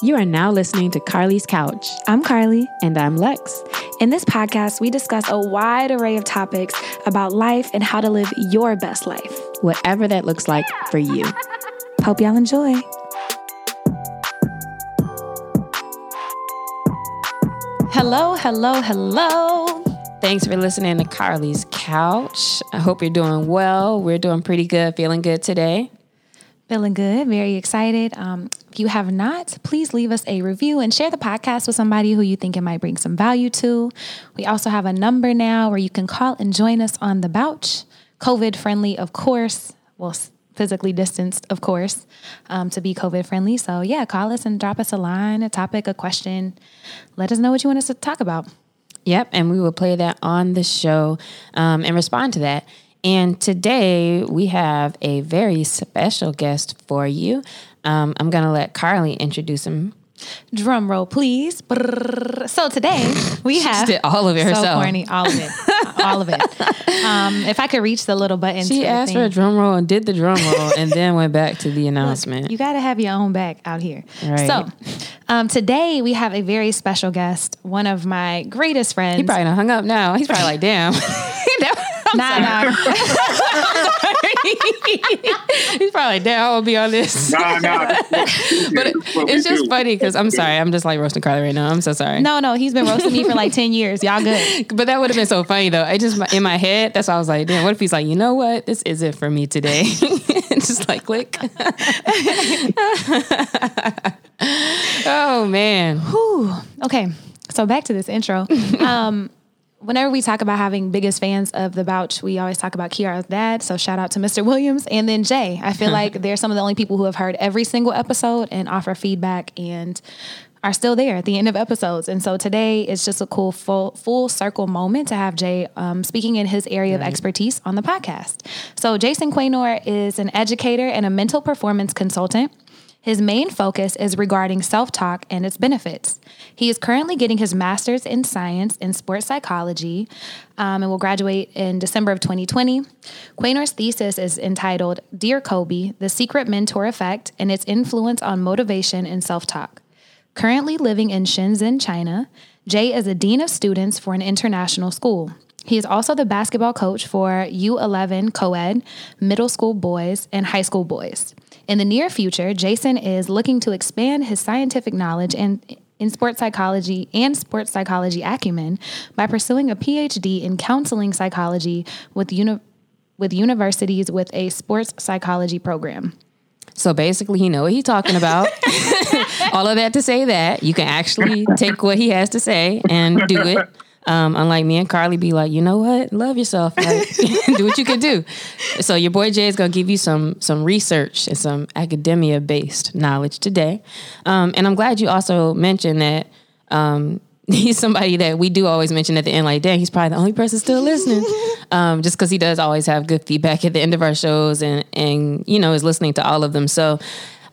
You are now listening to Carly's Couch. I'm Carly. And I'm Lex. In this podcast, we discuss a wide array of topics about life and how to live your best life. Whatever that looks like for you. Hope y'all enjoy. Hello, hello, hello. Thanks for listening to Carly's Couch. I hope you're doing well. We're doing pretty good. Feeling good today. Feeling good, very excited. If you have not, please leave us a review and share the podcast with somebody who you think it might bring some value to. We also have a number now where you can call and join us on the Bouch. COVID-friendly, of course. Well, physically distanced, of course, to be COVID-friendly. So yeah, call us and drop us a line, a topic, a question. Let us know what you want us to talk about. Yep, and we will play that on the show and respond to that. And today we have a very special guest for you. I'm going to let Carly introduce him. Drum roll, please. Brrr. So today we have... She did all of it herself. So corny, all of it. All of it. If I could reach the little button. She asked for a drum roll and did the drum roll and then went back to the announcement. Look, you got to have your own back out here. Right. So today we have a very special guest, one of my greatest friends. He probably done hung up now. He's probably like, damn. I'm sorry. He's probably dead. I won't be on this. But it's just funny because I'm sorry. I'm just like roasting Carly right now. I'm so sorry. No. He's been roasting me for like 10 years. Y'all good. But that would have been so funny though. I just, in my head, that's why I was like, damn, what if he's like, you know what? This isn't for me today. Just like, click. Oh, man. Whew. Okay. So back to this intro. Whenever we talk about having biggest fans of the Bouch, we always talk about Kiara's dad. So shout out to Mr. Williams and then Jay. I feel like they're some of the only people who have heard every single episode and offer feedback and are still there at the end of episodes. And so today it's just a cool full circle moment to have Jay speaking in his area of expertise on the podcast. So Jason Quaynor is an educator and a mental performance consultant. His main focus is regarding self-talk and its benefits. He is currently getting his master's in science in sports psychology and will graduate in December of 2020. Quaynor's thesis is entitled, Dear Kobe, The Secret Mentor Effect and Its Influence on Motivation and Self-Talk. Currently living in Shenzhen, China, Jay is a dean of students for an international school. He is also the basketball coach for U11 co-ed, middle school boys, and high school boys. In the near future, Jason is looking to expand his scientific knowledge in sports psychology and sports psychology acumen by pursuing a PhD in counseling psychology with universities with a sports psychology program. So basically, he knows what he's talking about. All of that to say that you can actually take what he has to say and do it. Unlike me and Carly be like, you know what? Love yourself. Like, do what you can do. So your boy Jay is going to give you some research and some academia-based knowledge today. And I'm glad you also mentioned that he's somebody that we do always mention at the end, like, dang, he's probably the only person still listening. Just because he does always have good feedback at the end of our shows and you know, is listening to all of them. So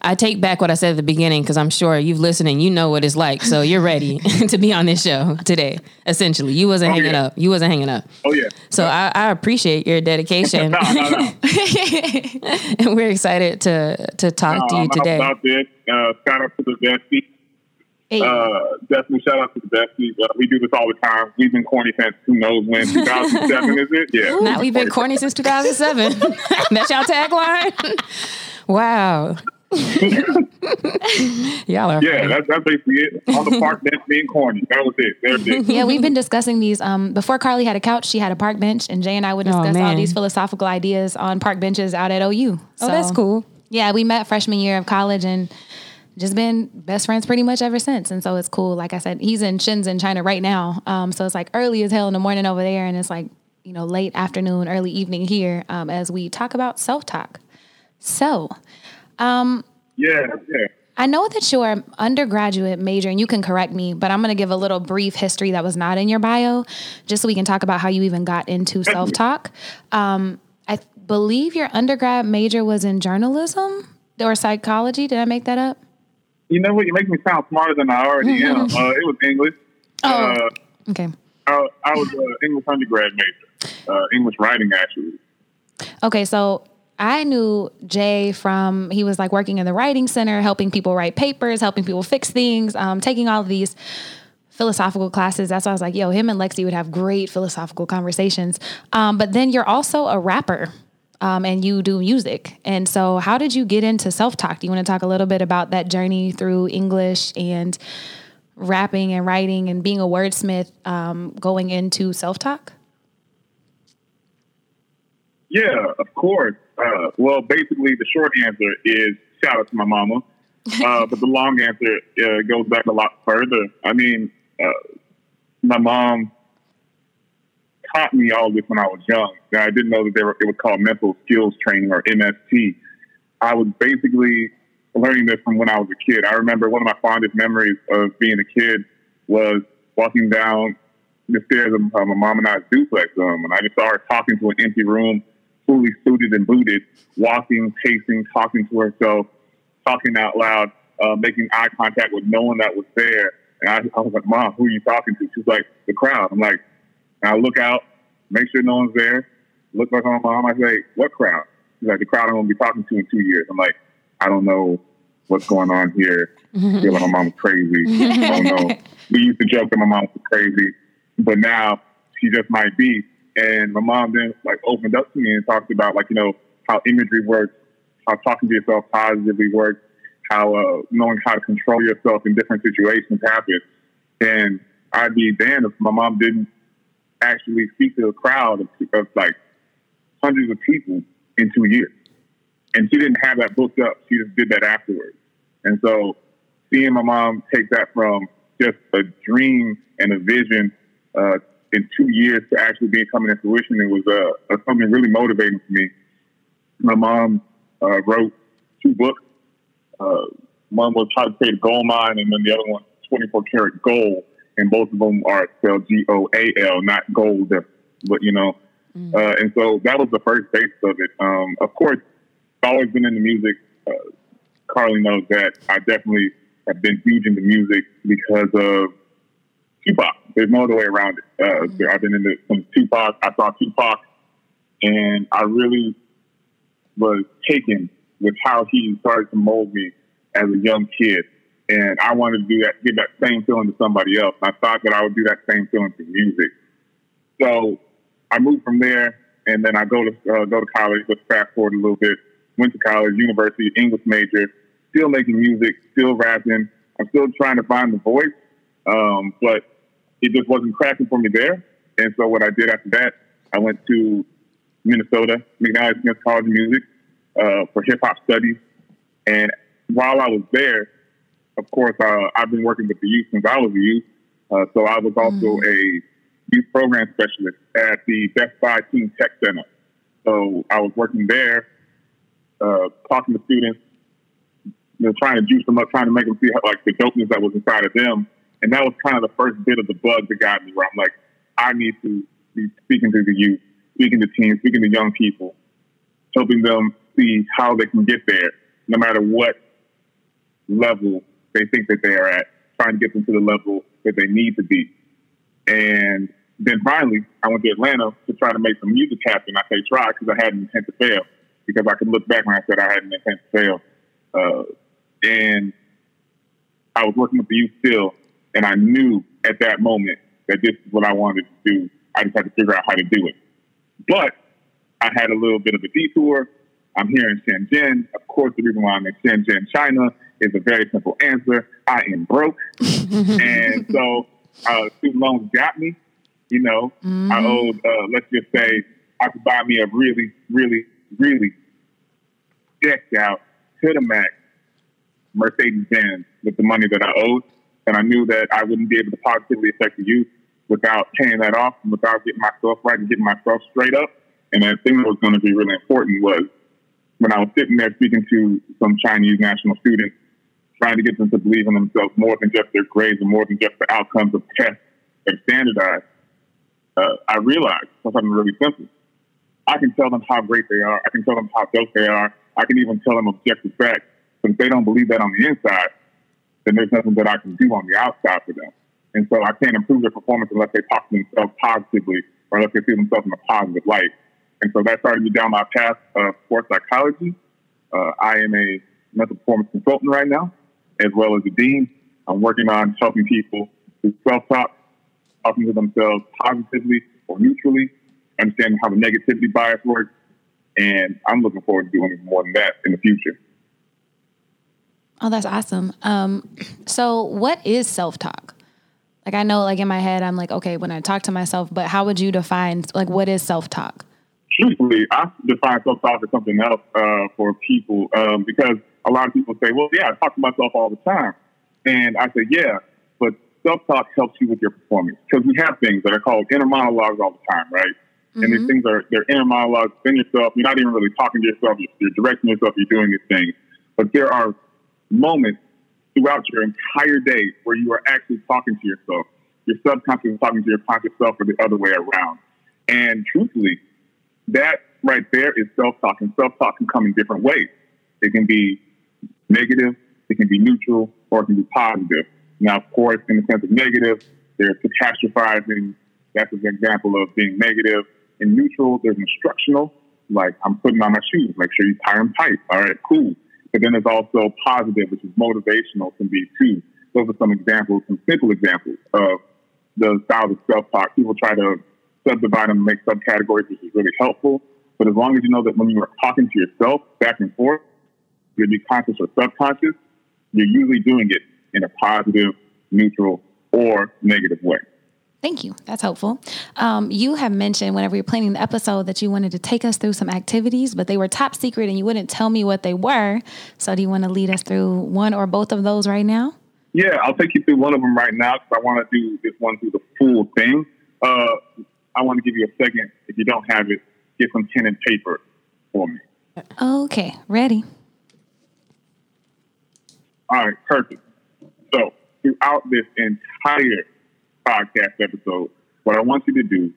I take back what I said at the beginning because I'm sure you've listened and you know what it's like. So you're ready to be on this show today, essentially. You wasn't hanging up. You wasn't hanging up. Oh, yeah. So yeah. I appreciate your dedication. No. And we're excited to talk to you today. About this. Shout out to the besties. Hey. Definitely shout out to the besties. We do this all the time. We've been corny since who knows when. 2007, is it? Yeah. Not we've been corny since 2007. That's y'all tagline? Wow. Y'all are that's basically it. All the park bench being corny. That was it. That was it. Yeah, we've been discussing these. Before Carly had a couch, she had a park bench, and Jay and I would discuss all these philosophical ideas on park benches out at OU. So, that's cool. Yeah, we met freshman year of college and just been best friends pretty much ever since. And so it's cool. Like I said, he's in Shenzhen, China right now. So it's like early as hell in the morning over there, and it's like, you know, late afternoon, early evening here as we talk about self-talk. So... I know that you're an undergraduate major, and you can correct me, but I'm going to give a little brief history that was not in your bio, just so we can talk about how you even got into self-talk. I believe your undergrad major was in journalism or psychology. Did I make that up? You know what? You make me sound smarter than I already am. It was English. Okay. I was an English undergrad major, English writing, actually. Okay, so... I knew Jay from, he was like working in the writing center, helping people write papers, helping people fix things, taking all of these philosophical classes. That's why I was like, yo, him and Lexi would have great philosophical conversations. But then you're also a rapper, and you do music. And so how did you get into self-talk? Do you want to talk a little bit about that journey through English and rapping and writing and being a wordsmith, going into self-talk? Yeah, of course. Well, basically, the short answer is shout out to my mama. But the long answer goes back a lot further. I mean, my mom taught me all this when I was young. I didn't know that it was called mental skills training, or MST. I was basically learning this from when I was a kid. I remember one of my fondest memories of being a kid was walking down the stairs of my mom and I's duplex, and I just saw her talking to an empty room, fully suited and booted, walking, pacing, talking to herself, talking out loud, making eye contact with no one that was there. And I was like, Mom, who are you talking to? She's like, the crowd. I'm like, and I look out, make sure no one's there, look back on my mom. I say, what crowd? She's like, the crowd I'm going to be talking to in 2 years. I'm like, I don't know what's going on here. I feel like my mom's crazy. I don't know. We used to joke that my mom was crazy, but now she just might be. And my mom then like opened up to me and talked about like, you know, how imagery works, how talking to yourself positively works, how knowing how to control yourself in different situations happens. And I'd be damned if my mom didn't actually speak to a crowd of like hundreds of people in 2 years. And she didn't have that booked up. She just did that afterwards. And so seeing my mom take that from just a dream and a vision in 2 years to actually being coming to fruition, it was something really motivating for me. My mom wrote 2 books. One was How to Create a Gold Mine, and then the other one, 24 Karat Gold. And both of them are spelled Goal, not gold, but you know. And so that was the first basis of it. Of course, I've always been into music. Carly knows that. I definitely have been huge into music because of Tupac. There's no other way around it. I've been into some Tupac. I saw Tupac, and I really was taken with how he started to mold me as a young kid. And I wanted to do that, give that same feeling to somebody else. I thought that I would do that same feeling to music. So I moved from there, and then I go to college. Let's fast forward a little bit. Went to college, university, English major, still making music, still rapping. I'm still trying to find the voice, but it just wasn't cracking for me there. And so what I did after that, I went to Minnesota, McNally Smith College of Music, for hip-hop studies. And while I was there, of course, I've been working with the youth since I was a youth. So I was also a youth program specialist at the Best Buy Teen Tech Center. So I was working there, talking to students, you know, trying to juice them up, trying to make them see how, like, the dopeness that was inside of them. And that was kind of the first bit of the bug that got me, where I'm like, I need to be speaking to the youth, speaking to teens, speaking to young people, helping them see how they can get there, no matter what level they think that they are at, trying to get them to the level that they need to be. And then finally, I went to Atlanta to try to make some music happen. I say try because I had an intent to fail, because I could look back when I said I had an intent to fail. And I was working with the youth still, and I knew at that moment that this is what I wanted to do. I just had to figure out how to do it. But I had a little bit of a detour. I'm here in Shenzhen. Of course, the reason why I'm in Shenzhen, China, is a very simple answer. I am broke. And so student loans got me. You know, I owed, let's just say, I could buy me a really, really, really decked out, to the max Mercedes-Benz with the money that I owed. And I knew that I wouldn't be able to positively affect the youth without paying that off and without getting myself right and getting myself straight up. And the thing that was going to be really important was, when I was sitting there speaking to some Chinese national students, trying to get them to believe in themselves more than just their grades and more than just the outcomes of tests and standardized, I realized something really simple. I can tell them how great they are. I can tell them how dope they are. I can even tell them objective facts. But if they don't believe that on the inside, then there's nothing that I can do on the outside for them. And so I can't improve their performance unless they talk to themselves positively or unless they see themselves in a positive light. And so that started me down my path of sports psychology. I am a mental performance consultant right now, as well as a dean. I'm working on helping people who self-talk, talking to themselves positively or neutrally, understanding how the negativity bias works. And I'm looking forward to doing more than that in the future. Oh, that's awesome. So what is self-talk? Like, I know, like, in my head, I'm like, okay, when I talk to myself, but how would you define, like, what is self-talk? Truthfully, I define self-talk as something else for people because a lot of people say, well, yeah, I talk to myself all the time. And I say, yeah, but self-talk helps you with your performance because we have things that are called inner monologues all the time, right? Mm-hmm. And these things are, they're inner monologues in yourself. You're not even really talking to yourself. You're directing yourself. You're doing these things. But there are moments throughout your entire day where you are actually talking to yourself. Your subconscious is talking to your conscious self or the other way around. And truthfully, that right there is self-talk. And self-talk can come in different ways. It can be negative, it can be neutral, or it can be positive. Now, of course, in the sense of negative, there's catastrophizing. That's an example of being negative. In neutral, there's instructional, like I'm putting on my shoes, make sure you tie them tight. All right, cool. But then there's also positive, which is motivational, can be too. Those are some examples, some simple examples of the styles of self-talk. People try to subdivide them and make subcategories, which is really helpful. But as long as you know that when you are talking to yourself back and forth, you're be conscious or subconscious, you're usually doing it in a positive, neutral, or negative way. Thank you. That's helpful. You have mentioned whenever you're planning the episode that you wanted to take us through some activities, but they were top secret and you wouldn't tell me what they were. So do you want to lead us through one or both of those right now? Yeah, I'll take you through one of them right now because I want to do this one through the full thing. I want to give you a second. If you don't have it, get some pen and paper for me. Okay, ready. All right, perfect. So throughout this entire podcast episode, what I want you to do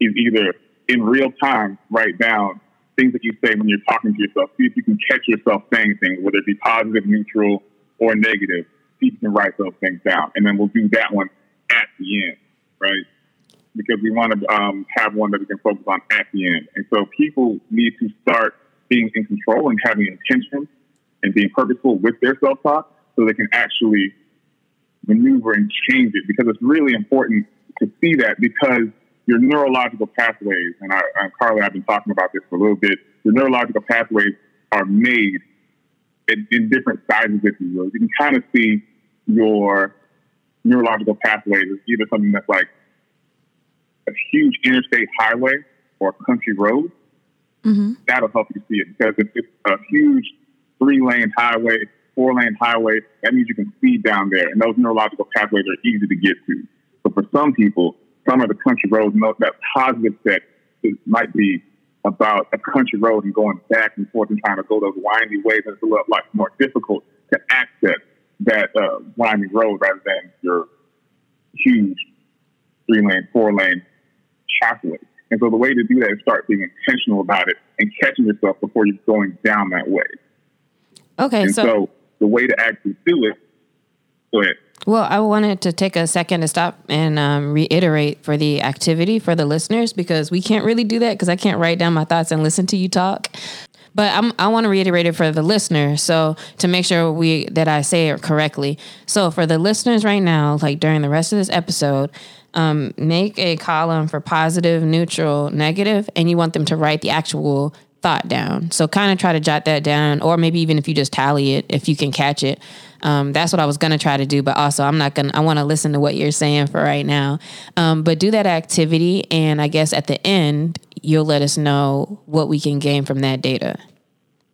is either in real time write down things that you say when you're talking to yourself. See if you can catch yourself saying things, whether it be positive, neutral, or negative. See if you can write those things down. And then we'll do that one at the end, right? Because we want to have one that we can focus on at the end. And so people need to start being in control and having intention and being purposeful with their self-talk so they can actually maneuver and change it, because it's really important to see that, because your neurological pathways, and Carly, I've been talking about this for a little bit, your neurological pathways are made in different sizes, if you will. You can kind of see your neurological pathways as either something that's like a huge interstate highway or a country road. Mm-hmm. That'll help you see it, because if it's a huge 3-lane highway, 4-lane highway, that means you can speed down there. And those neurological pathways are easy to get to. But for some people, some of the country roads, that positive set might be about a country road and going back and forth and trying to go those windy ways. It's a lot more difficult to access that windy road rather than your huge 3-lane, 4-lane pathway. And so the way to do that is start being intentional about it and catching yourself before you're going down that way. Okay, and so the way to actually do it, go ahead. Well, I wanted to take a second to stop and reiterate for the activity for the listeners, because we can't really do that because I can't write down my thoughts and listen to you talk. But I want to reiterate it for the listener, so to make sure that I say it correctly. So for the listeners right now, like during the rest of this episode, make a column for positive, neutral, negative, and you want them to write the actual thought down. So kind of try to jot that down, or maybe even if you just tally it, if you can catch it. That's what I was going to try to do, but also I want to listen to what you're saying for right now. But do that activity. And I guess at the end, you'll let us know what we can gain from that data.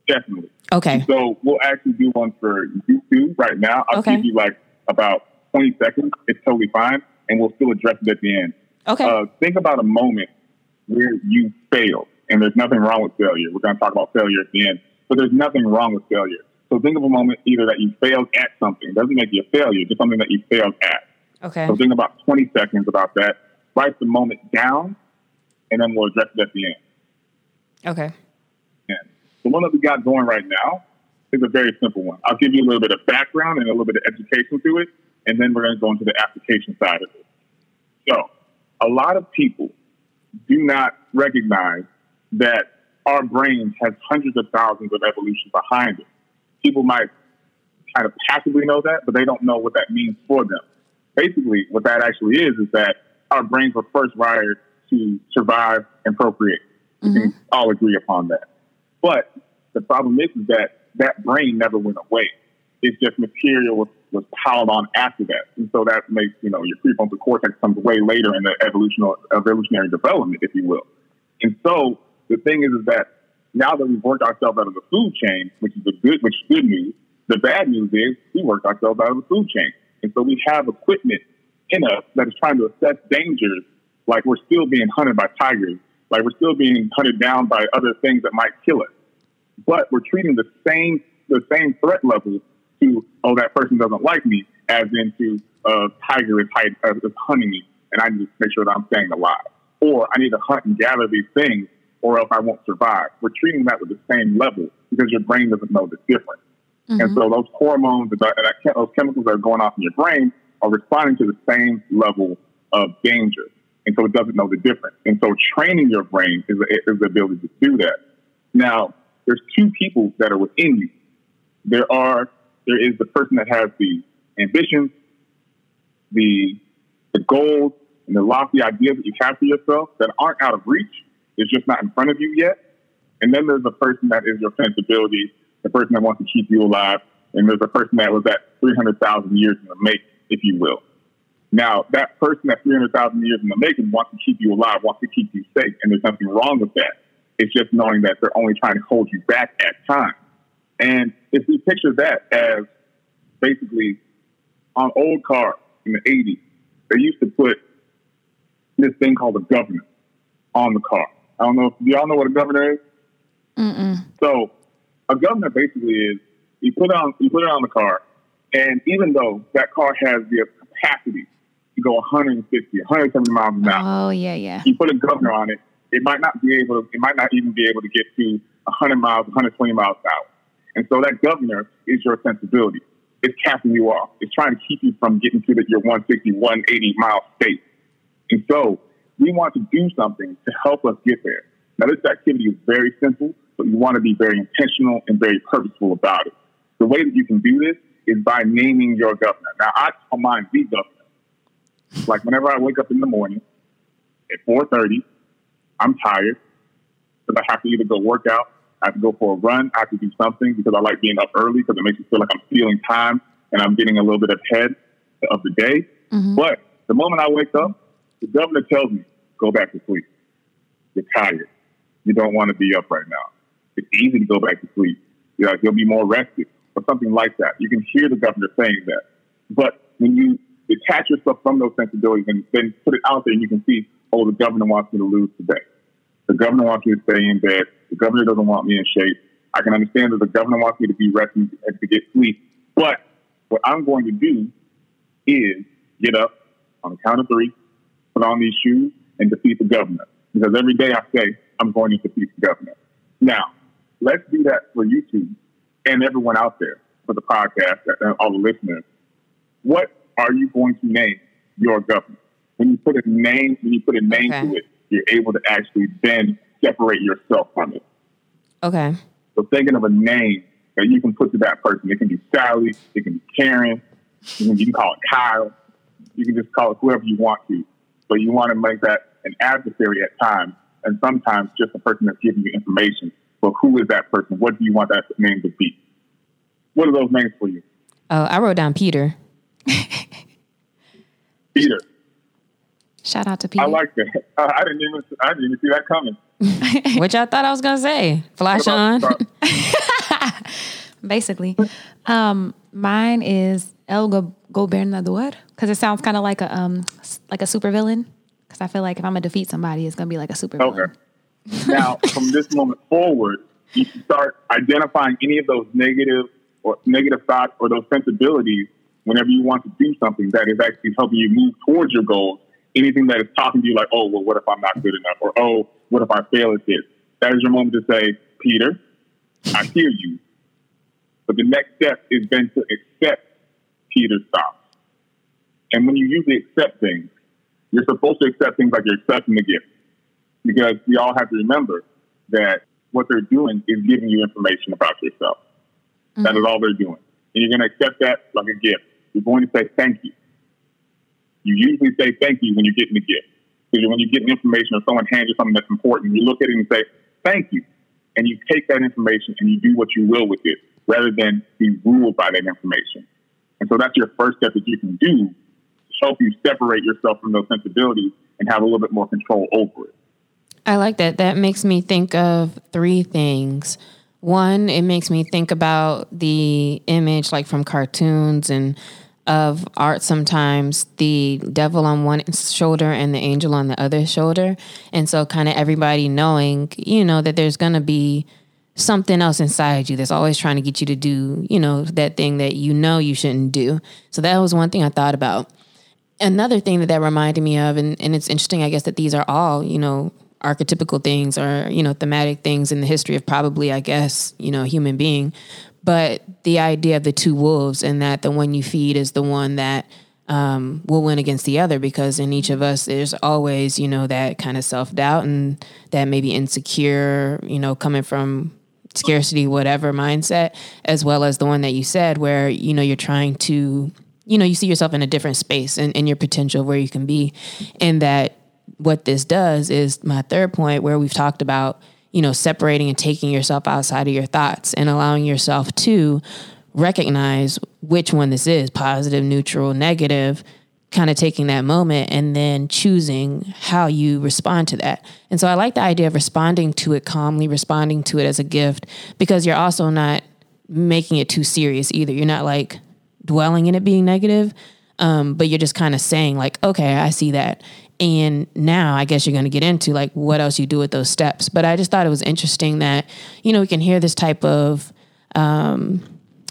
Definitely. Okay. So we'll actually do one for you two right now. I'll give you like about 20 seconds. It's totally fine. And we'll still address it at the end. Okay. Think about a moment where you failed. And there's nothing wrong with failure. We're going to talk about failure at the end. But there's nothing wrong with failure. So think of a moment either that you failed at something. It doesn't make you a failure, just something that you failed at. Okay. So think about 20 seconds about that. Write the moment down, and then we'll address it at the end. Okay. Yeah. The one that we got going right now is a very simple one. I'll give you a little bit of background and a little bit of education to it, and then we're going to go into the application side of it. So a lot of people do not recognize that our brain has hundreds of thousands of evolutions behind it. People might kind of passively know that, but they don't know what that means for them. Basically, what that actually is that our brains were first wired to survive and procreate. Mm-hmm. We can all agree upon that. But the problem is that that brain never went away. It's just material was piled on after that. And so that makes, your prefrontal cortex comes way later in the evolutionary development, if you will. And so the thing is that now that we've worked ourselves out of the food chain, which is good news, the bad news is we worked ourselves out of the food chain. And so we have equipment in us that is trying to assess dangers, like we're still being hunted by tigers, like we're still being hunted down by other things that might kill us. But we're treating the same threat level to, oh, that person doesn't like me, as into a tiger is hunting me, and I need to make sure that I'm staying alive. Or I need to hunt and gather these things, or else I won't survive. We're treating that with the same level because your brain doesn't know the difference. Mm-hmm. And so those hormones, those chemicals that are going off in your brain are responding to the same level of danger. And so it doesn't know the difference. And so training your brain is the ability to do that. Now, there's two people that are within you. There is the person that has the ambition, the goals, and the lofty ideas that you have for yourself that aren't out of reach. It's just not in front of you yet. And then there's the person that is your sensibility, the person that wants to keep you alive, and there's the person that was at 300,000 years in the making, if you will. Now, that person at 300,000 years in the making wants to keep you alive, wants to keep you safe, and there's nothing wrong with that. It's just knowing that they're only trying to hold you back at times. And if we picture that as basically on old cars in the 80s, they used to put this thing called a governor on the car. I don't know. Do y'all know what a governor is? Mm-mm. So a governor basically is you put it on the car, and even though that car has the capacity to go 150, 170 miles an hour. Oh, yeah. You put a governor on it, it might not even be able to get to 100 miles, 120 miles an hour. And so that governor is your sensibility. It's capping you off. It's trying to keep you from getting to your 160, 180-mile state. And so we want to do something to help us get there. Now, this activity is very simple, but you want to be very intentional and very purposeful about it. The way that you can do this is by naming your governor. Now, I call mine the governor. Like, whenever I wake up in the morning at 4:30, I'm tired because I have to either go work out, I have to go for a run, I have to do something because I like being up early because it makes me feel like I'm stealing time and I'm getting a little bit ahead of the day. Mm-hmm. But the moment I wake up, the governor tells me, go back to sleep. You're tired. You don't want to be up right now. It's easy to go back to sleep. You'll be more rested or something like that. You can hear the governor saying that. But when you detach yourself from those sensibilities and then put it out there, you can see, oh, the governor wants me to lose today. The governor wants me to stay in bed. The governor doesn't want me in shape. I can understand that the governor wants me to be resting and to get sleep. But what I'm going to do is get up on the count of three, put on these shoes, and defeat the governor. Because every day I say, I'm going to defeat the governor. Now, let's do that for you two and everyone out there for the podcast and all the listeners. What are you going to name your governor? When you put a name to it, you're able to actually then separate yourself from it. Okay. So thinking of a name that you can put to that person. It can be Sally. It can be Karen. You can call it Kyle. You can just call it whoever you want to. But you want to make that an adversary at times, and sometimes just a person that's giving you information. But who is that person? What do you want that name to be? What are those names for you? Oh, I wrote down Peter. Peter. Shout out to Peter. I like that. I didn't even see that coming. Which I thought I was going to say. Flash on. Basically. Mine is El Gobernador, because it sounds kind of like a supervillain. Because I feel like if I'm going to defeat somebody, it's going to be like a supervillain. Okay. Now, from this moment forward, you can start identifying any of those negative thoughts or those sensibilities whenever you want to do something that is actually helping you move towards your goals. Anything that is talking to you like, oh, well, what if I'm not good enough? Or, oh, what if I fail at this? That is your moment to say, Peter, I hear you. But the next step is then to accept Peter's thoughts. And when you usually accept things, you're supposed to accept things like you're accepting the gift. Because we all have to remember that what they're doing is giving you information about yourself. Mm-hmm. That is all they're doing. And you're going to accept that like a gift. You're going to say thank you. You usually say thank you when you're getting a gift. Because when you get information or someone hands you something that's important, you look at it and say thank you. And you take that information and you do what you will with it rather than be ruled by that information. And so that's your first step that you can do to help you separate yourself from those sensibilities and have a little bit more control over it. I like that. That makes me think of three things. One, it makes me think about the image like from cartoons and of art sometimes, the devil on one shoulder and the angel on the other shoulder. And so kind of everybody knowing, you know, that there's going to be something else inside you that's always trying to get you to do, you know, that thing that you know you shouldn't do. So that was one thing I thought about. Another thing that reminded me of, and it's interesting, I guess, that these are all, you know, archetypical things or, you know, thematic things in the history of probably, I guess, you know, human being. But the idea of the two wolves and that the one you feed is the one that will win against the other, because in each of us, there's always, you know, that kind of self-doubt and that maybe insecure, you know, coming from scarcity, whatever mindset, as well as the one that you said where, you know, you're trying to, you know, you see yourself in a different space and in your potential where you can be. And that what this does is my third point where we've talked about, you know, separating and taking yourself outside of your thoughts and allowing yourself to recognize which one this is, positive, neutral, negative, kind of taking that moment and then choosing how you respond to that. And so I like the idea of responding to it calmly, responding to it as a gift, because you're also not making it too serious either. You're not like dwelling in it being negative, but you're just kind of saying like, okay, I see that. And now I guess you're going to get into like what else you do with those steps. But I just thought it was interesting that, you know, we can hear this type of,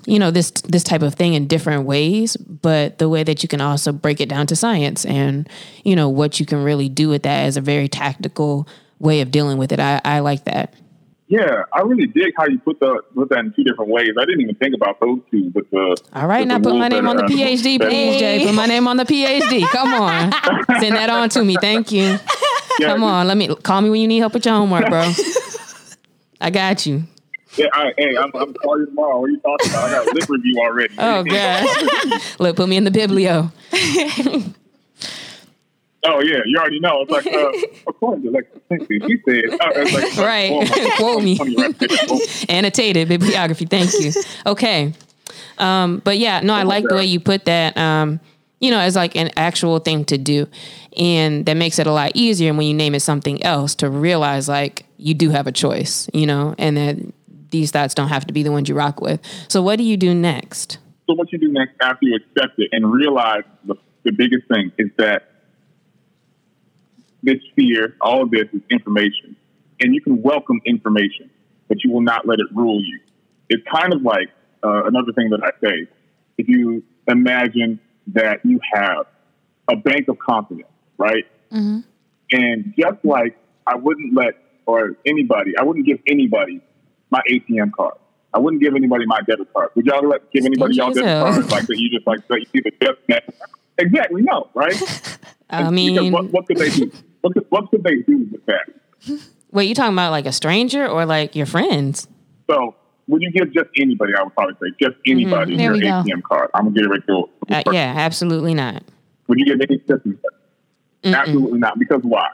you know, this type of thing in different ways, but the way that you can also break it down to science and, you know, what you can really do with that as a very tactical way of dealing with it. I like that. Yeah, I really dig how you put that in two different ways. I didn't even think about those two. But all right, now put my name on the PhD, please, Jay. Put my name on the PhD. Come on. Send that on to me. Thank you. Yeah, come on. Let me call me when you need help with your homework, bro. I got you. Yeah, all right, hey, I'm calling tomorrow. What are you talking about? I got a lip review already. Oh, God. Look, put me in the biblio. Oh, yeah, you already know. It's like, according to Lex, he said. Like, right, quote me. Annotated bibliography, thank you. Okay. But yeah, no, I like the way you put that, you know, as like an actual thing to do. And that makes it a lot easier. And when you name it something else, to realize like you do have a choice, you know, and that these thoughts don't have to be the ones you rock with. So what do you do next? So what you do next after you accept it and realize the biggest thing is that this fear, all of this is information. And you can welcome information, but you will not let it rule you. It's kind of like another thing that I say. If you imagine that you have a bank of confidence, right? Mm-hmm. And just like I wouldn't give anybody my ATM card. I wouldn't give anybody my debit card. Would y'all give anybody y'all debit cards like that? You just like, so you see the debt net? Exactly, no, right? I mean, what could they do? What could they do with that? Wait, you talking about like a stranger or like your friends? So would you give just anybody? I would probably say just anybody your ATM card. I'm gonna get it right to it. Yeah, absolutely not. Would you give anybody? Absolutely not. Because why?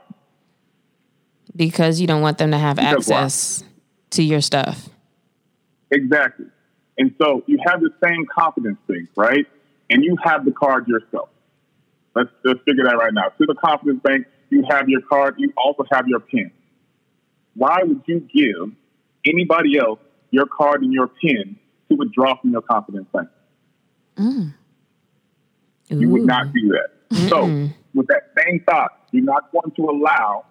Because you don't want them to have access to your stuff. Exactly. And so you have the same confidence thing, right? And you have the card yourself. Let's figure that right now. To the Confidence Bank, you have your card. You also have your pen. Why would you give anybody else your card and your pen to withdraw from your Confidence Bank? Mm. You would not do that. Mm-mm. So with that same thought, you're not going to allow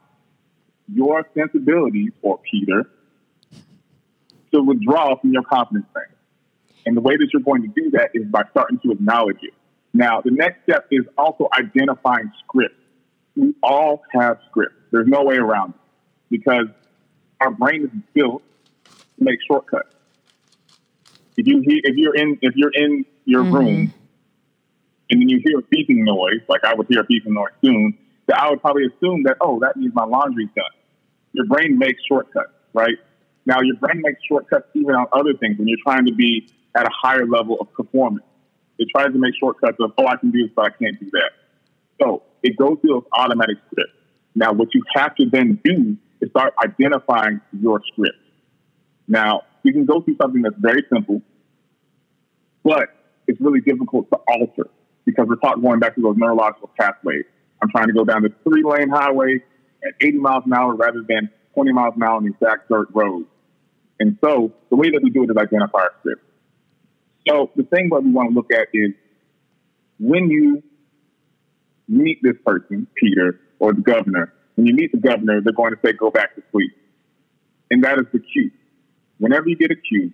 your sensibilities, or Peter, to withdraw from your Confidence Bank. And the way that you're going to do that is by starting to acknowledge it. Now, the next step is also identifying scripts. We all have scripts. There's no way around it because our brain is built to make shortcuts. If you're in your room and then you hear a beeping noise, like I would hear a beeping noise soon, that I would probably assume that, oh, that means my laundry's done. Your brain makes shortcuts. right? Now your brain makes shortcuts even on other things when you're trying to be at a higher level of performance. It tries to make shortcuts of, oh, I can do this, but I can't do that. So it goes through those automatic scripts. Now, what you have to then do is start identifying your script. Now, you can go through something that's very simple, but it's really difficult to alter because we're going back to those neurological pathways. I'm trying to go down this 3-lane highway at 80 miles an hour rather than 20 miles an hour on the exact dirt road. And so the way that we do it is identify our script. So the thing that we want to look at is when you meet this person, Peter, or the governor, when you meet the governor, they're going to say, go back to sleep. And that is the cue. Whenever you get a cue,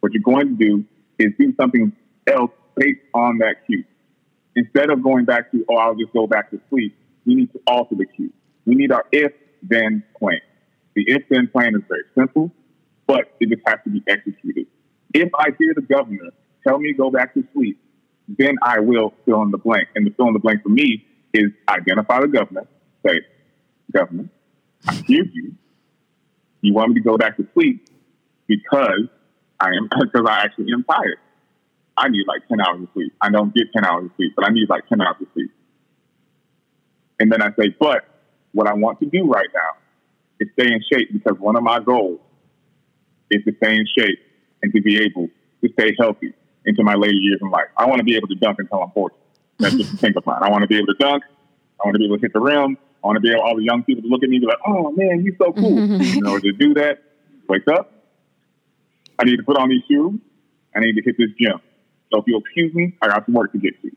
what you're going to do is do something else based on that cue. Instead of going back to, oh, I'll just go back to sleep, we need to alter the cue. We need our if-then plan. The if-then plan is very simple, but it just has to be executed. If I hear the governor tell me to go back to sleep, then I will fill in the blank. And the fill in the blank for me is identify the governor, say, governor, I hear you. You want me to go back to sleep because I actually am tired. I need like 10 hours of sleep. I don't get 10 hours of sleep, but I need like 10 hours of sleep. And then I say, but what I want to do right now is stay in shape because one of my goals is to stay in shape and to be able to stay healthy into my later years in life. I want to be able to dunk until I'm 40. That's just a think of mine. I want to be able to dunk. I want to be able to hit the rim. I want to be able all the young people to look at me and be like, oh, man, you're so cool. In order to do that, wake up. I need to put on these shoes. I need to hit this gym. So if you'll excuse me, I got some work to get to.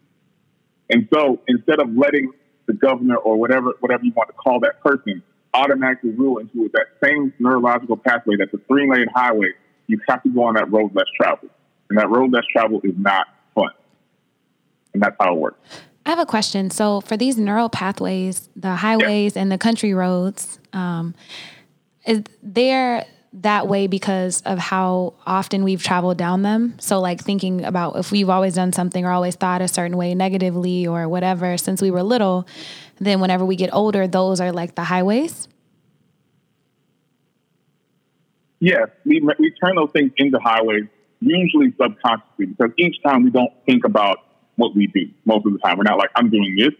And so instead of letting the governor or whatever you want to call that person automatically rule into it, that same neurological pathway that's a 3-lane highway, you have to go on that road less traveled. And that road less traveled is not fun. And that's how it works. I have a question. So for these neural pathways, the highways and the country roads, is there that way because of how often we've traveled down them? So like thinking about if we've always done something or always thought a certain way negatively or whatever since we were little, then whenever we get older, those are like the highways? Yes, we turn those things into highways, usually subconsciously, because each time we don't think about what we do most of the time. We're not like, I'm doing this.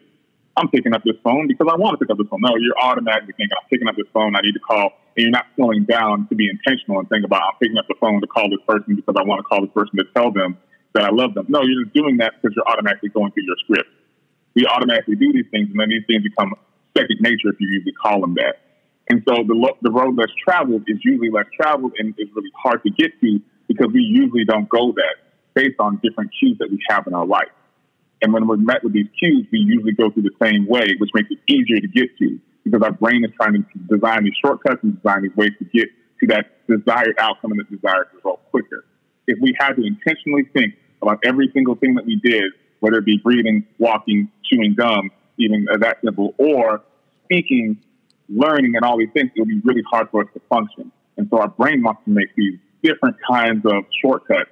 I'm picking up this phone because I want to pick up this phone. No, you're automatically thinking, I'm picking up this phone, I need to call. And you're not slowing down to be intentional and think about, I'm picking up the phone to call this person because I want to call this person to tell them that I love them. No, you're just doing that because you're automatically going through your script. We automatically do these things, and then these things become second nature if you usually call them that. And so the road less traveled is usually less traveled and is really hard to get to because we usually don't go that based on different cues that we have in our life. And when we're met with these cues, we usually go through the same way, which makes it easier to get to because our brain is trying to design these shortcuts and design these ways to get to that desired outcome and the desired result quicker. If we had to intentionally think about every single thing that we did, whether it be breathing, walking, chewing gum, even that simple, or speaking, learning, and all these things, it would be really hard for us to function. And so our brain wants to make these different kinds of shortcuts.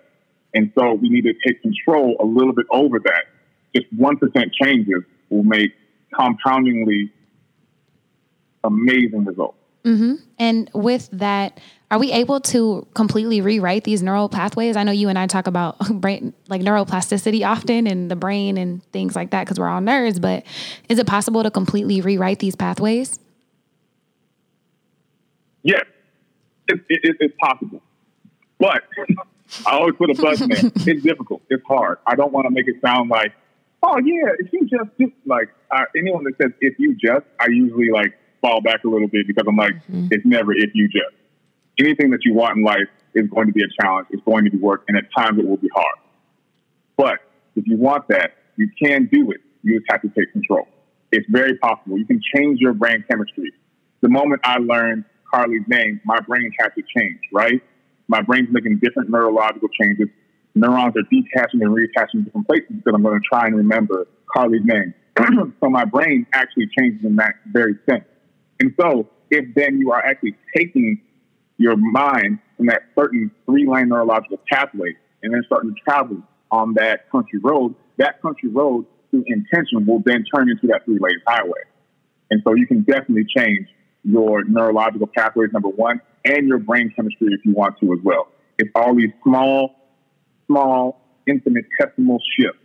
And so we need to take control a little bit over that. Just 1% changes will make compoundingly amazing results. Mm-hmm. And with that, are we able to completely rewrite these neural pathways? I know you and I talk about brain, like neuroplasticity often and the brain and things like that because we're all nerds, but is it possible to completely rewrite these pathways? Yes, it's possible. But I always put a button in there. It's difficult. It's hard. I don't want to make it sound like, oh, yeah, if you just do, like anyone that says if you just, I usually like fall back a little bit because I'm like, It's never if you just. Anything that you want in life is going to be a challenge. It's going to be work. And at times it will be hard. But if you want that, you can do it. You just have to take control. It's very possible. You can change your brain chemistry. The moment I learned Carly's name, my brain had to change, right? My brain's making different neurological changes. Neurons are detaching and reattaching different places because I'm going to try and remember Carly's name. So my brain actually changes in that very sense. And so if then you are actually taking your mind from that certain 3-lane neurological pathway and then starting to travel on that country road through intention will then turn into that 3-lane highway. And so you can definitely change your neurological pathways, number one, and your brain chemistry if you want to as well. It's all these small, infinitesimal shifts.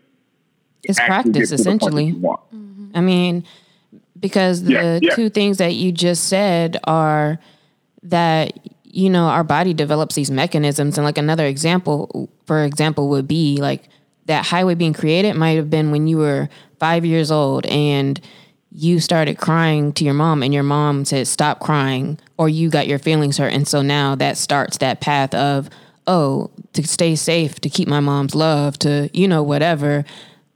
It's practice, essentially. Mm-hmm. I mean, because the two things that you just said are that, you know, our body develops these mechanisms. And like another example, would be like that highway being created might have been when you were 5 years old and you started crying to your mom and your mom said, stop crying, or you got your feelings hurt. And so now that starts that path of, oh, to stay safe, to keep my mom's love, to, you know, whatever,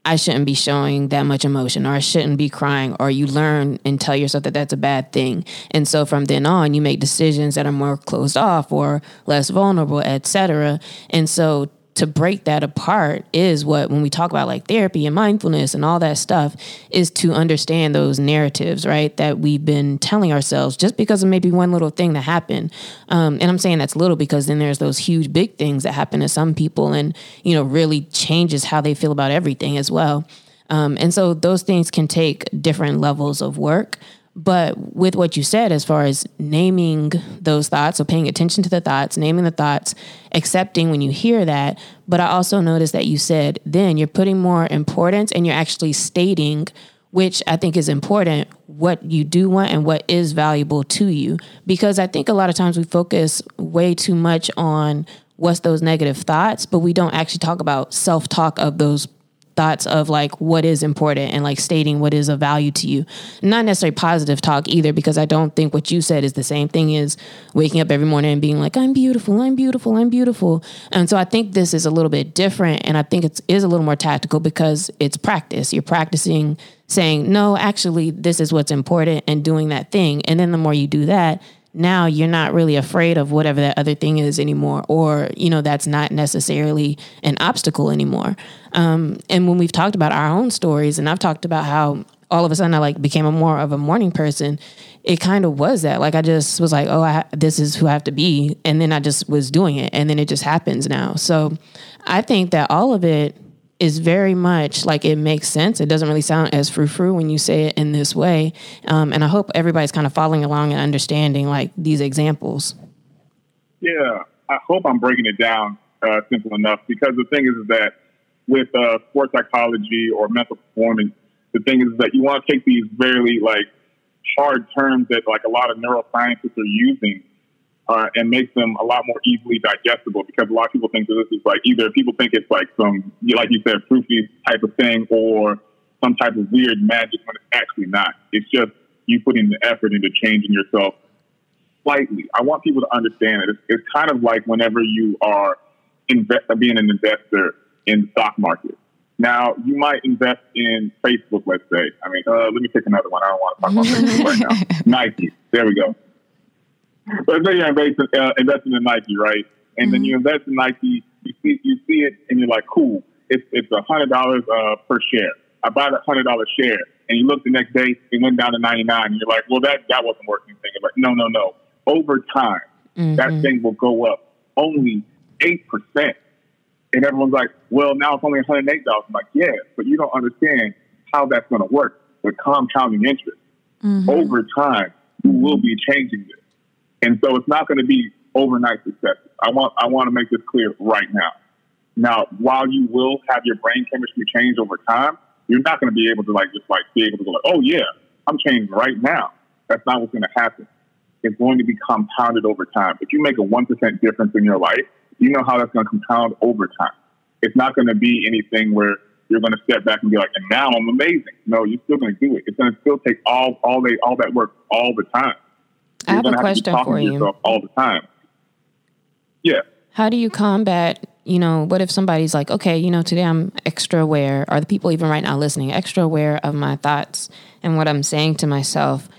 I shouldn't be showing that much emotion, or I shouldn't be crying, or you learn and tell yourself that that's a bad thing. And so from then on, you make decisions that are more closed off or less vulnerable, etc. And so to break that apart is what, when we talk about like therapy and mindfulness and all that stuff, is to understand those narratives, right, that we've been telling ourselves just because of maybe one little thing that happened. And I'm saying that's little because then there's those huge big things that happen to some people and, you know, really changes how they feel about everything as well. And so those things can take different levels of work. But with what you said, as far as naming those thoughts, so paying attention to the thoughts, naming the thoughts, accepting when you hear that. But I also noticed that you said then you're putting more importance and you're actually stating, which I think is important, what you do want and what is valuable to you. Because I think a lot of times we focus way too much on what's those negative thoughts, but we don't actually talk about self-talk of those thoughts of like what is important and like stating what is of value to you. Not necessarily positive talk either, because I don't think what you said is the same thing as waking up every morning and being like, I'm beautiful, I'm beautiful, I'm beautiful. And so I think this is a little bit different, and I think it is a little more tactical because it's practice. You're practicing saying, no, actually, this is what's important, and doing that thing. And then the more you do that, now you're not really afraid of whatever that other thing is anymore, or, you know, that's not necessarily an obstacle anymore. And when we've talked about our own stories, and I've talked about how all of a sudden I like became a more of a morning person, it kind of was that. Like I just was like, oh, this is who I have to be. And then I just was doing it, and then it just happens now. So I think that all of it is very much like it makes sense. It doesn't really sound as frou-frou when you say it in this way. And I hope everybody's kind of following along and understanding like these examples. Yeah, I hope I'm breaking it down simple enough, because the thing is that with sports psychology or mental performance, the thing is that you want to take these very like hard terms that like a lot of neuroscientists are using and make them a lot more easily digestible, because a lot of people think that this is like, either people think it's like some, like you said, proofy type of thing or some type of weird magic, when it's actually not. It's just you putting the effort into changing yourself slightly. I want people to understand it. It's kind of like whenever you are being an investor in the stock market. Now, you might invest in Facebook, let's say. I mean, let me pick another one. I don't want to talk about Facebook right now. Nike. There we go. But then you're investing in Nike, right? And mm-hmm. then you invest in Nike, you see it, and you're like, cool, it's $100 per share. I bought a $100 share, and you look the next day, it went down to 99, and you're like, well, that wasn't worth anything. Like, no. Over time, mm-hmm. that thing will go up only 8%. And everyone's like, well, now it's only $108. I'm like, yeah, but you don't understand how that's going to work with compounding interest. Mm-hmm. Over time, you will be changing this. And so it's not going to be overnight successes. I want to make this clear right now. Now, while you will have your brain chemistry change over time, you're not going to be able to go like, oh yeah, I'm changing right now. That's not what's going to happen. It's going to be compounded over time. If you make a 1% difference in your life, you know how that's going to compound over time. It's not going to be anything where you're going to step back and be like, and now I'm amazing. No, you're still going to do it. It's going to still take all that work all the time. I have a question for you. All the time. Yeah. How do you combat, you know, what if somebody's like, okay, you know, today I'm extra aware, or the people even right now listening, extra aware of my thoughts and what I'm saying to myself.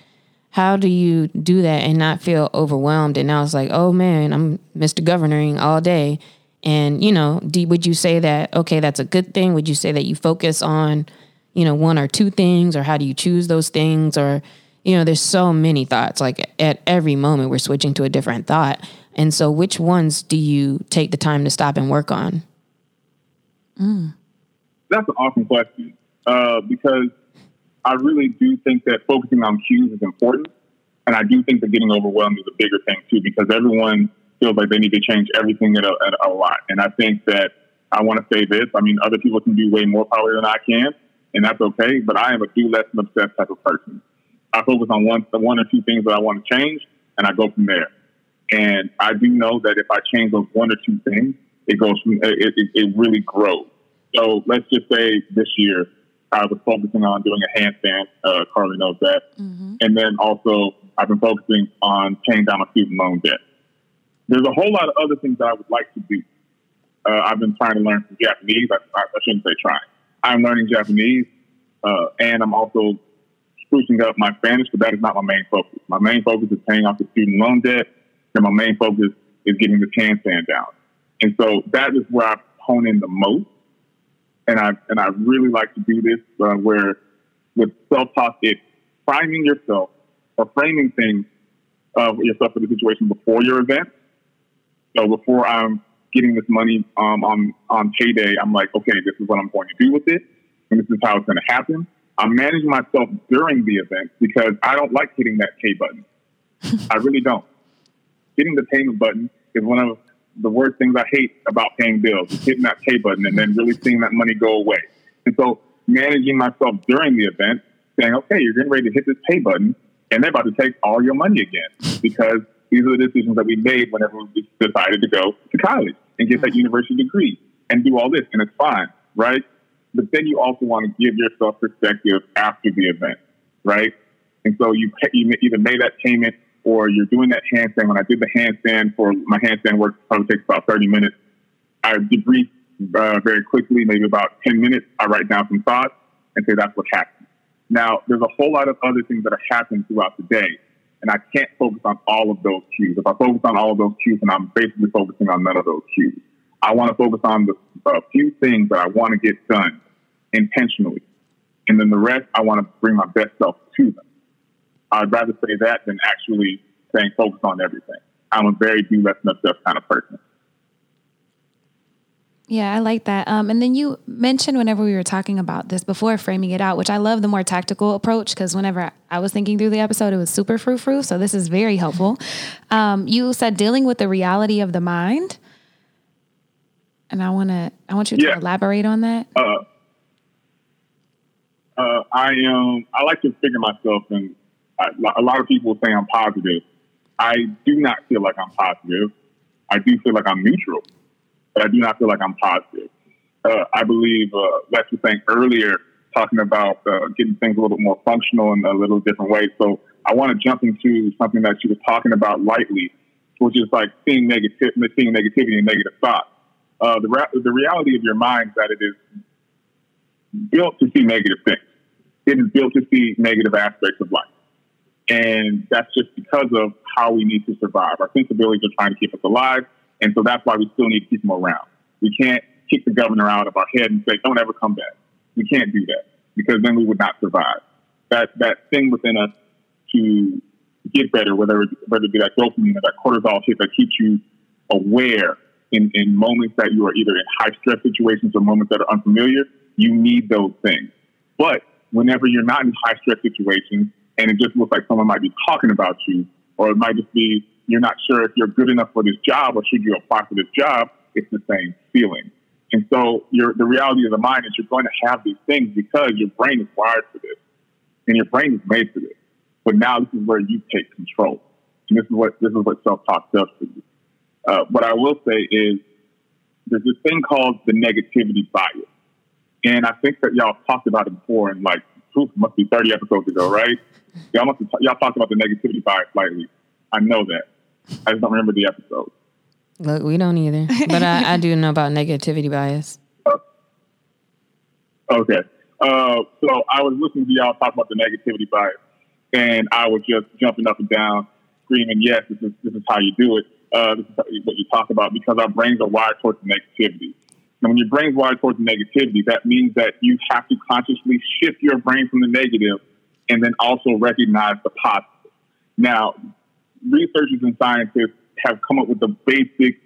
How do you do that and not feel overwhelmed? And now it's like, oh man, I'm Mr. Governoring all day. And, you know, would you say that, okay, that's a good thing? Would you say that you focus on, you know, one or two things, or how do you choose those things? Or, you know, there's so many thoughts, like at every moment we're switching to a different thought. And so which ones do you take the time to stop and work on? That's an awesome question, because I really do think that focusing on cues is important. And I do think that getting overwhelmed is a bigger thing, too, because everyone feels like they need to change everything at a lot. And I think that I want to say this. I mean, other people can do way more probably than I can, and that's okay. But I am a do less than obsessed type of person. I focus on one or two things that I want to change, and I go from there. And I do know that if I change those one or two things, it really grows. So let's just say this year I was focusing on doing a handstand. Carly knows that. Mm-hmm. And then also I've been focusing on paying down my student loan debt. There's a whole lot of other things that I would like to do. I've been trying to learn some Japanese. I shouldn't say trying. I'm learning Japanese, and I'm also sprucing up my Spanish, but that is not my main focus. My main focus is paying off the student loan debt, and my main focus is getting the handstand down. And so that is where I hone in the most. And I really like to do this where with self-talk, it's priming yourself or framing things of yourself for the situation before your event. So before I'm getting this money on payday, I'm like, okay, this is what I'm going to do with it, and this is how it's going to happen. I'm managing myself during the event because I don't like hitting that pay button. I really don't. Hitting the payment button is one of the worst things I hate about paying bills, is hitting that pay button and then really seeing that money go away. And so managing myself during the event, saying, okay, you're getting ready to hit this pay button, and they're about to take all your money again because these are the decisions that we made whenever we decided to go to college and get that university degree and do all this, and it's fine, right? But then you also want to give yourself perspective after the event, right? And so you either made that payment or you're doing that handstand. When I did the handstand, for my handstand work probably takes about 30 minutes. I debrief very quickly, maybe about 10 minutes. I write down some thoughts and say that's what happened. Now, there's a whole lot of other things that are happening throughout the day, and I can't focus on all of those cues. If I focus on all of those cues, and I'm basically focusing on none of those cues. I want to focus on the few things that I want to get done intentionally. And then the rest, I want to bring my best self to them. I'd rather say that than actually saying focus on everything. I'm a very do less than obsessed kind of person. Yeah, I like that. And then you mentioned whenever we were talking about this before, framing it out, which I love the more tactical approach because whenever I was thinking through the episode, it was super frou-frou. So this is very helpful. You said dealing with the reality of the mind. And I want you to elaborate on that. I like to figure myself, and a lot of people say I'm positive. I do not feel like I'm positive. I do feel like I'm neutral. But I do not feel like I'm positive. I believe, Lex was saying earlier, talking about getting things a little bit more functional in a little different way. So I want to jump into something that she was talking about lightly, which is like seeing negativity and negative thoughts. The reality of your mind is that it is built to see negative things. It is built to see negative aspects of life. And that's just because of how we need to survive. Our sensibilities are trying to keep us alive. And so that's why we still need to keep them around. We can't kick the governor out of our head and say, don't ever come back. We can't do that because then we would not survive. That thing within us to get better, whether it be that dopamine or that cortisol hit that keeps you aware in moments that you are either in high-stress situations or moments that are unfamiliar, you need those things. But whenever you're not in high-stress situations and it just looks like someone might be talking about you, or it might just be you're not sure if you're good enough for this job or should you apply for this job, it's the same feeling. And so the reality of the mind is you're going to have these things because your brain is wired for this and your brain is made for this. But now this is where you take control. And this is what self-talk does for you. What I will say is there's this thing called the negativity bias. And I think that y'all talked about it before in like, must be 30 episodes ago, right? Y'all talked about the negativity bias lightly. I know that. I just don't remember the episode. Look, we don't either. But I do know about negativity bias. Okay. So I was listening to y'all talk about the negativity bias, and I was just jumping up and down, screaming, yes, this is how you do it. This is what you talk about, because our brains are wired towards negativity. And when your brain's wired towards negativity, that means that you have to consciously shift your brain from the negative and then also recognize the positive. Now, researchers and scientists have come up with the basic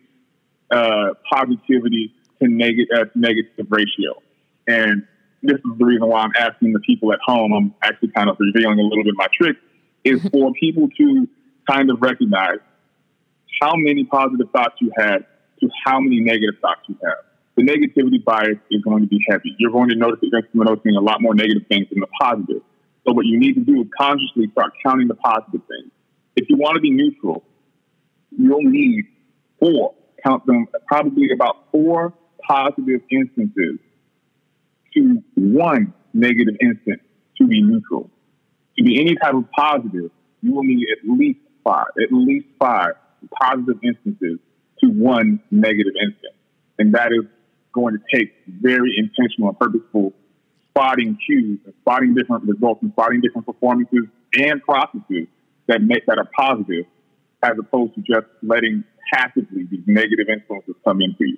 positivity to negative ratio. And this is the reason why I'm asking the people at home. I'm actually kind of revealing a little bit of my trick. is for people to kind of recognize how many positive thoughts you had to how many negative thoughts you have. The negativity bias is going to be heavy. You're going to notice against someone else saying a lot more negative things than the positive. So what you need to do is consciously start counting the positive things. If you want to be neutral, you'll need probably about four positive instances to one negative instance to be neutral. To be any type of positive, you will need at least five positive instances to one negative instance. And that is going to take very intentional and purposeful spotting cues and spotting different results and spotting different performances and processes that are positive, as opposed to just letting passively these negative influences come into you.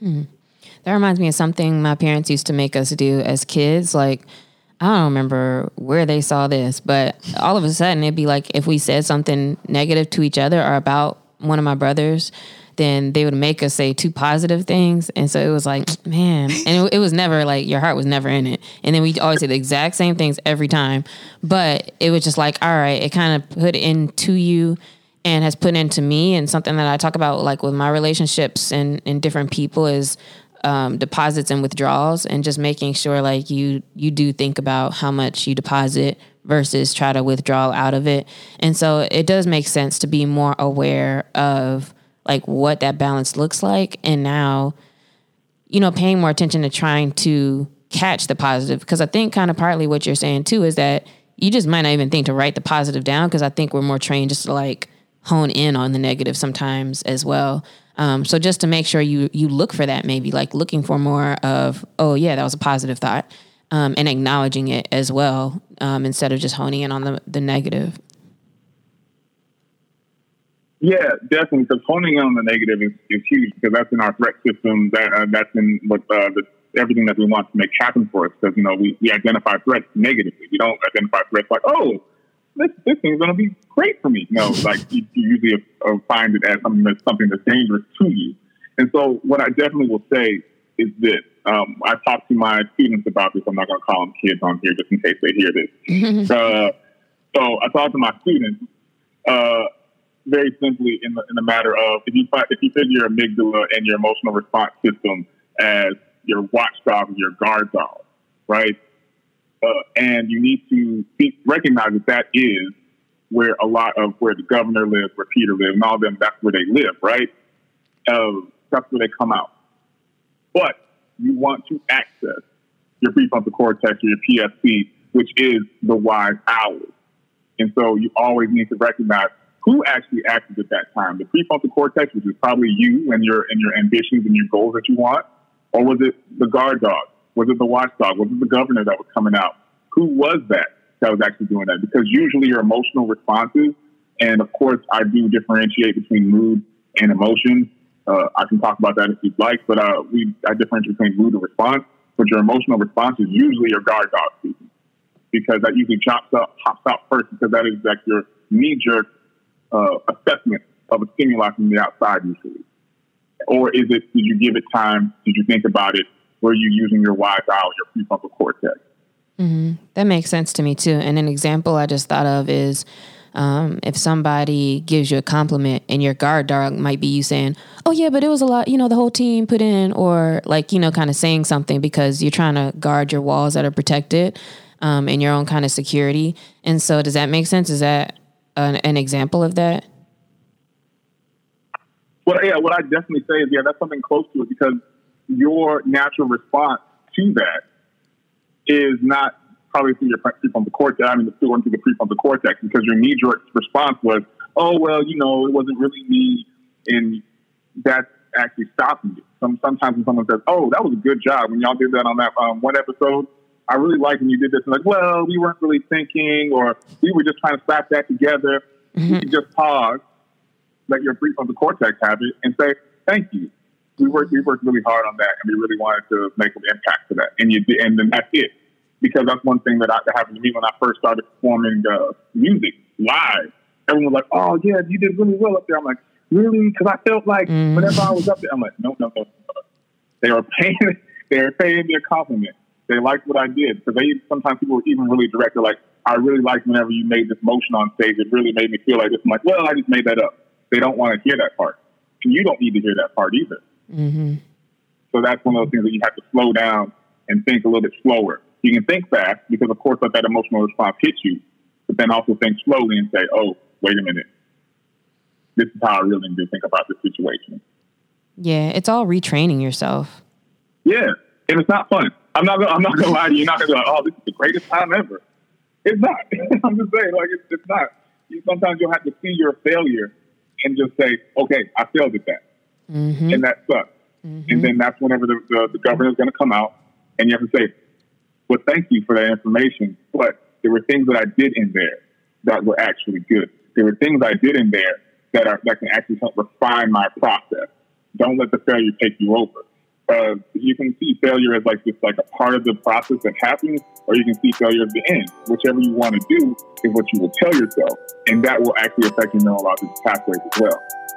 Hmm. That reminds me of something my parents used to make us do as kids. Like, I don't remember where they saw this, but all of a sudden it'd be like if we said something negative to each other or about one of my brothers, then they would make us say two positive things. And so it was like, man, and it was never like your heart was never in it. And then we always say the exact same things every time. But it was just like, all right, it kind of put into you and has put into me. And something that I talk about, like with my relationships and different people, is deposits and withdrawals, and just making sure like you do think about how much you deposit versus try to withdraw out of it. And so it does make sense to be more aware of like what that balance looks like. And now, you know, paying more attention to trying to catch the positive, because I think kind of partly what you're saying too is that you just might not even think to write the positive down, because I think we're more trained just to like hone in on the negative sometimes as well. So just to make sure you look for that, maybe like looking for more of, oh yeah, that was a positive thought, and acknowledging it as well, instead of just honing in on the negative. Yeah, definitely. Because honing in on the negative is huge, because that's in our threat system. That's in everything that we want to make happen for us. Because, you know, we identify threats negatively. We don't identify threats like, oh, this thing's going to be great for me. No, like you usually find it as something that's dangerous to you. And so what I definitely will say is this. I talked to my students about this. I'm not going to call them kids on here just in case they hear this. So I talked to my students very simply in the matter of, if you figure your amygdala and your emotional response system as your watchdog, your guard dog, right? And you need to recognize that is where a lot of where the governor lives, where Peter lives, and all of them, that's where they live, right? That's where they come out. But you want to access your prefrontal cortex, or your PFC, which is the wise owl. And so you always need to recognize who actually acted at that time. The prefrontal cortex, which is probably you and your ambitions and your goals that you want, or was it the guard dog? Was it the watchdog? Was it the governor that was coming out? Who was that was actually doing that? Because usually your emotional responses, and of course I do differentiate between mood and emotion. I can talk about that if you'd like, but I differentiate between mood and response. But your emotional response is usually your guard dog speaking, because that usually pops out first, because that is like your knee-jerk assessment of a stimuli from the outside usually. Or is it, did you give it time? Did you think about it? Were you using your wise owl, your prefrontal cortex? Mm-hmm. That makes sense to me too. And an example I just thought of is if somebody gives you a compliment, and your guard dog might be you saying, oh yeah, but it was a lot, you know, the whole team put in, or like, you know, kind of saying something because you're trying to guard your walls that are protected and your own kind of security. And so does that make sense? Is that an example of that? Well, yeah, what I definitely say is, yeah, that's something close to it, because your natural response to that is not probably through your prefrontal cortex. I mean, it's still going through the prefrontal cortex, because your knee-jerk response was, oh, well, you know, it wasn't really me, and that's actually stopping you. Sometimes when someone says, oh, that was a good job when y'all did that on that one episode, I really like when you did this. And like, well, we weren't really thinking, or we were just trying to slap that together. Mm-hmm. You can just pause, let your prefrontal cortex have it, and say, thank you. We worked really hard on that, and we really wanted to make an impact to that. And you did, and then that's it. Because that's one thing that happened to me when I first started performing music live. Everyone was like, oh, yeah, you did really well up there. I'm like, really? Because I felt like whenever I was up there, I'm like, no. They were paying their compliment. They liked what I did. Because sometimes people were even really direct. They're like, I really liked whenever you made this motion on stage. It really made me feel like this. I'm like, well, I just made that up. They don't want to hear that part. And you don't need to hear that part either. Mm-hmm. So that's one of those things that you have to slow down and think a little bit slower. You can think fast because, of course, let that emotional response hit you. But then also think slowly and say, oh, wait a minute. This is how I really need to think about this situation. Yeah, it's all retraining yourself. Yeah, and it's not fun. I'm not going to lie to you. You're not going to be like, oh, this is the greatest time ever. It's not. I'm just saying, like, it's not. Sometimes you'll have to see your failure and just say, okay, I failed at that. Mm-hmm. And that sucks. Mm-hmm. And then that's whenever the governor is going to come out and you have to say, well, thank you for that information, but there were things that I did in there that were actually good. There were things I did in there that can actually help refine my process. Don't let the failure take you over. You can see failure as like just like a part of the process that happens, or you can see failure as the end. Whichever you want to do is what you will tell yourself, and that will actually affect your neurological pathways as well.